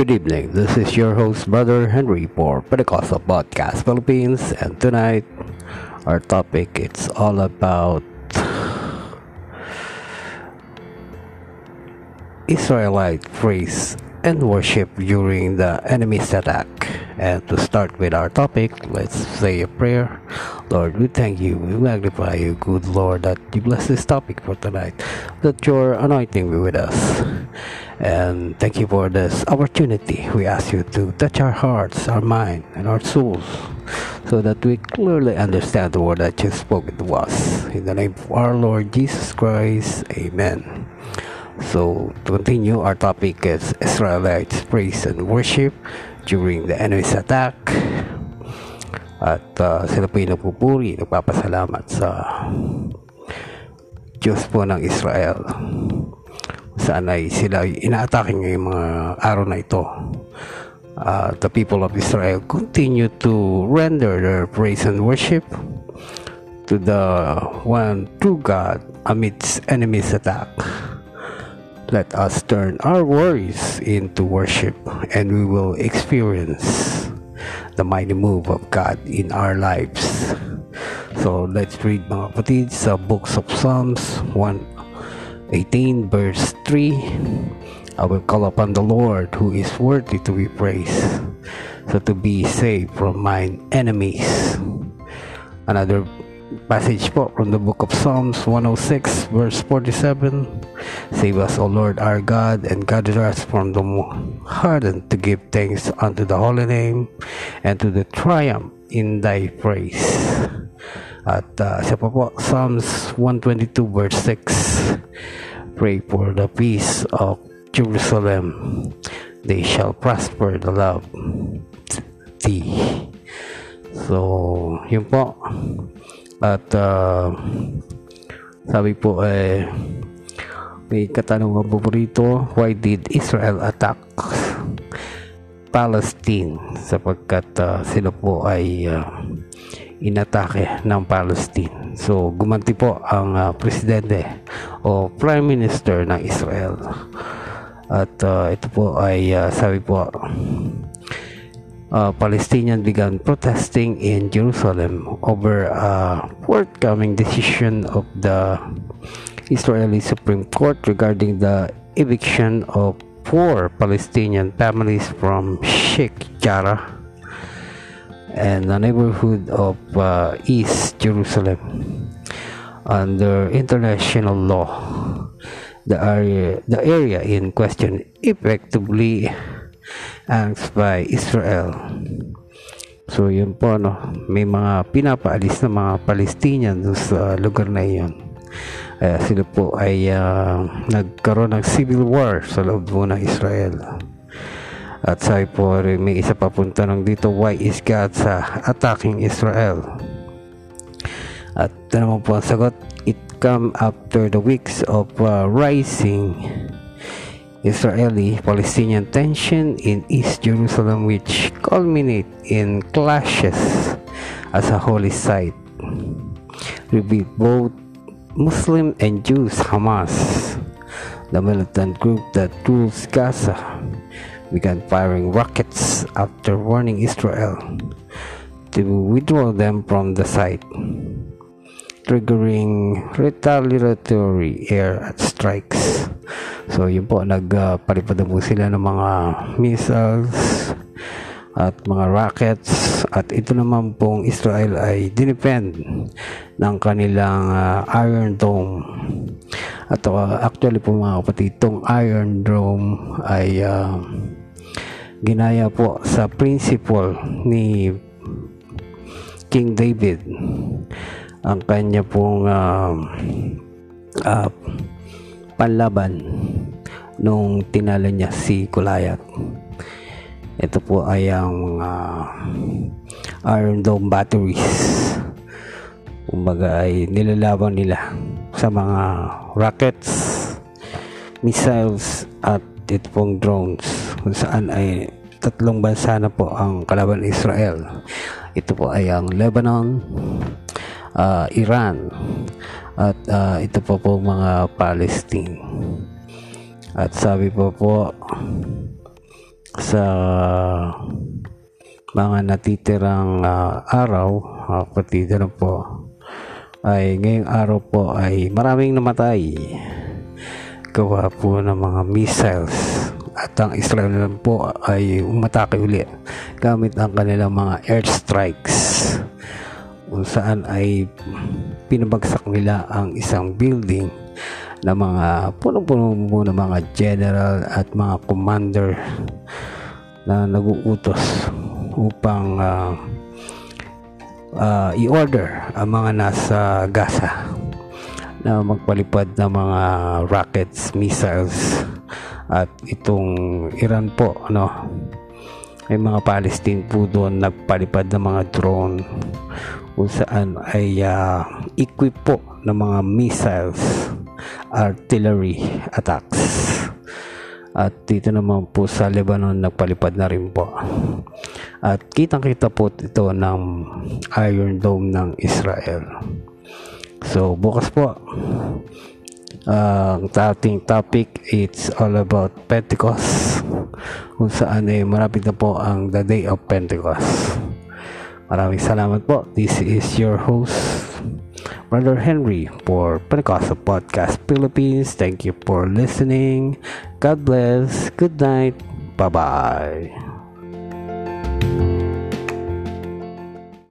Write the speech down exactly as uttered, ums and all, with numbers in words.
Good evening, this is your host Brother Henry for Pentecostal Podcast Philippines, and tonight our topic it's all about Israelite praise and worship during the enemy's attack. And to start with our topic, let's say a prayer. Lord, we thank you, we magnify you, good Lord, that you bless this topic for tonight, that your anointing be with us. And thank you for this opportunity. We ask you to touch our hearts, our mind, and our souls, so that we clearly understand the word that you've spoken to us. In the name of our Lord Jesus Christ, amen. So, to continue, our topic is Israelites' praise and worship during the enemy's attack. At uh, sila po yung nagpupuri, nagpapasalamat sa Diyos po ng Israel. Saan ay sila inaatake ngayong mga araw na ito. Uh, the people of Israel continue to render their praise and worship to the one true God amidst enemy's attack. Let us turn our worries into worship, and we will experience the mighty move of God in our lives. So let's read mga kapatid sa books of Psalms one eighteen verse three. I will call upon the Lord who is worthy to be praised, so to be saved from mine enemies. Another passage po from the book of Psalms one oh six verse forty-seven. Save us, O Lord our God, and gather us from the hardened to give thanks unto the holy name and to the triumph in thy praise. At uh, siya po po, Psalms one twenty-two verse six. Pray for the peace of Jerusalem. They shall prosper the love thee. So, yun po. At uh, sabi po eh may katanungan po rito, why did Israel attack Palestine? Sapagkat uh, sila po ay uh, inatake ng Palestine. So gumanti po ang uh, presidente o prime minister ng Israel. At uh, ito po ay uh, sabi po Uh, Palestinians began protesting in Jerusalem over a forthcoming decision of the Israeli Supreme Court regarding the eviction of four Palestinian families from Sheikh Jarrah and the neighborhood of uh, East Jerusalem under international law. The area, the area in question effectively acts by Israel. So yun po, no, may mga pinapaalis na mga Palestinian sa lugar na iyon. Eh, sila po ay uh, nagkaroon ng civil war sa loob po ng Israel. At sabi po, may isa pa pong tanong dito, why is Gaza attacking Israel? At naman po ang sagot, it come after the weeks of uh, rising Israeli-Palestinian tension in East Jerusalem, which culminate in clashes as a holy site revealed both Muslim and Jews. Hamas, the militant group that rules Gaza, began firing rockets after warning Israel to withdraw them from the site, triggering retaliatory air strikes. So yun po, nagpalipad uh, po sila ng mga missiles at mga rockets. At ito naman pong Israel ay dinepend ng kanilang uh, Iron Dome. At uh, actually po mga kapatid, itong Iron Dome ay uh, ginaya po sa principle ni King David. Ang kanya pong uh, uh, panlaban nung tinalo niya si Goliath. Ito po ay ang uh, Iron Dome batteries. Kumbaga ay nilalaban nila sa mga rockets, missiles at ito pong drones, kung saan ay tatlong bansa na po ang kalaban ng Israel. Ito po ay ang Lebanon, uh, Iran at uh, ito po po mga Palestine. At sabi po po sa mga natitirang uh, araw, uh, kapatid, ano po, ay ngayong araw po ay maraming namatay gawa po ng mga missiles, at ang Israel naman po ay umatake uli gamit ang kanilang mga airstrikes kung saan ay pinabagsak nila ang isang building na mga punong-puno ng mga general at mga commander na naguutos upang uh, Uh, i-order ang mga nasa Gaza na magpalipad ng mga rockets, missiles, at itong Iran po, ano, may mga Palestine po doon nagpalipad ng mga drone kung saan ay uh, equip po ng mga missiles, artillery attacks. At dito naman po sa Lebanon nagpalipad na rin po, at kitang-kita po ito ng Iron Dome ng Israel. So bukas po uh, ang ating topic, it's all about Pentecost, kung saan eh marapit na po ang the day of Pentecost. Maraming salamat po. This is your host, Brother Henry, for Pentecostal Podcast Philippines. Thank you for listening. God bless. Good night. Bye-bye.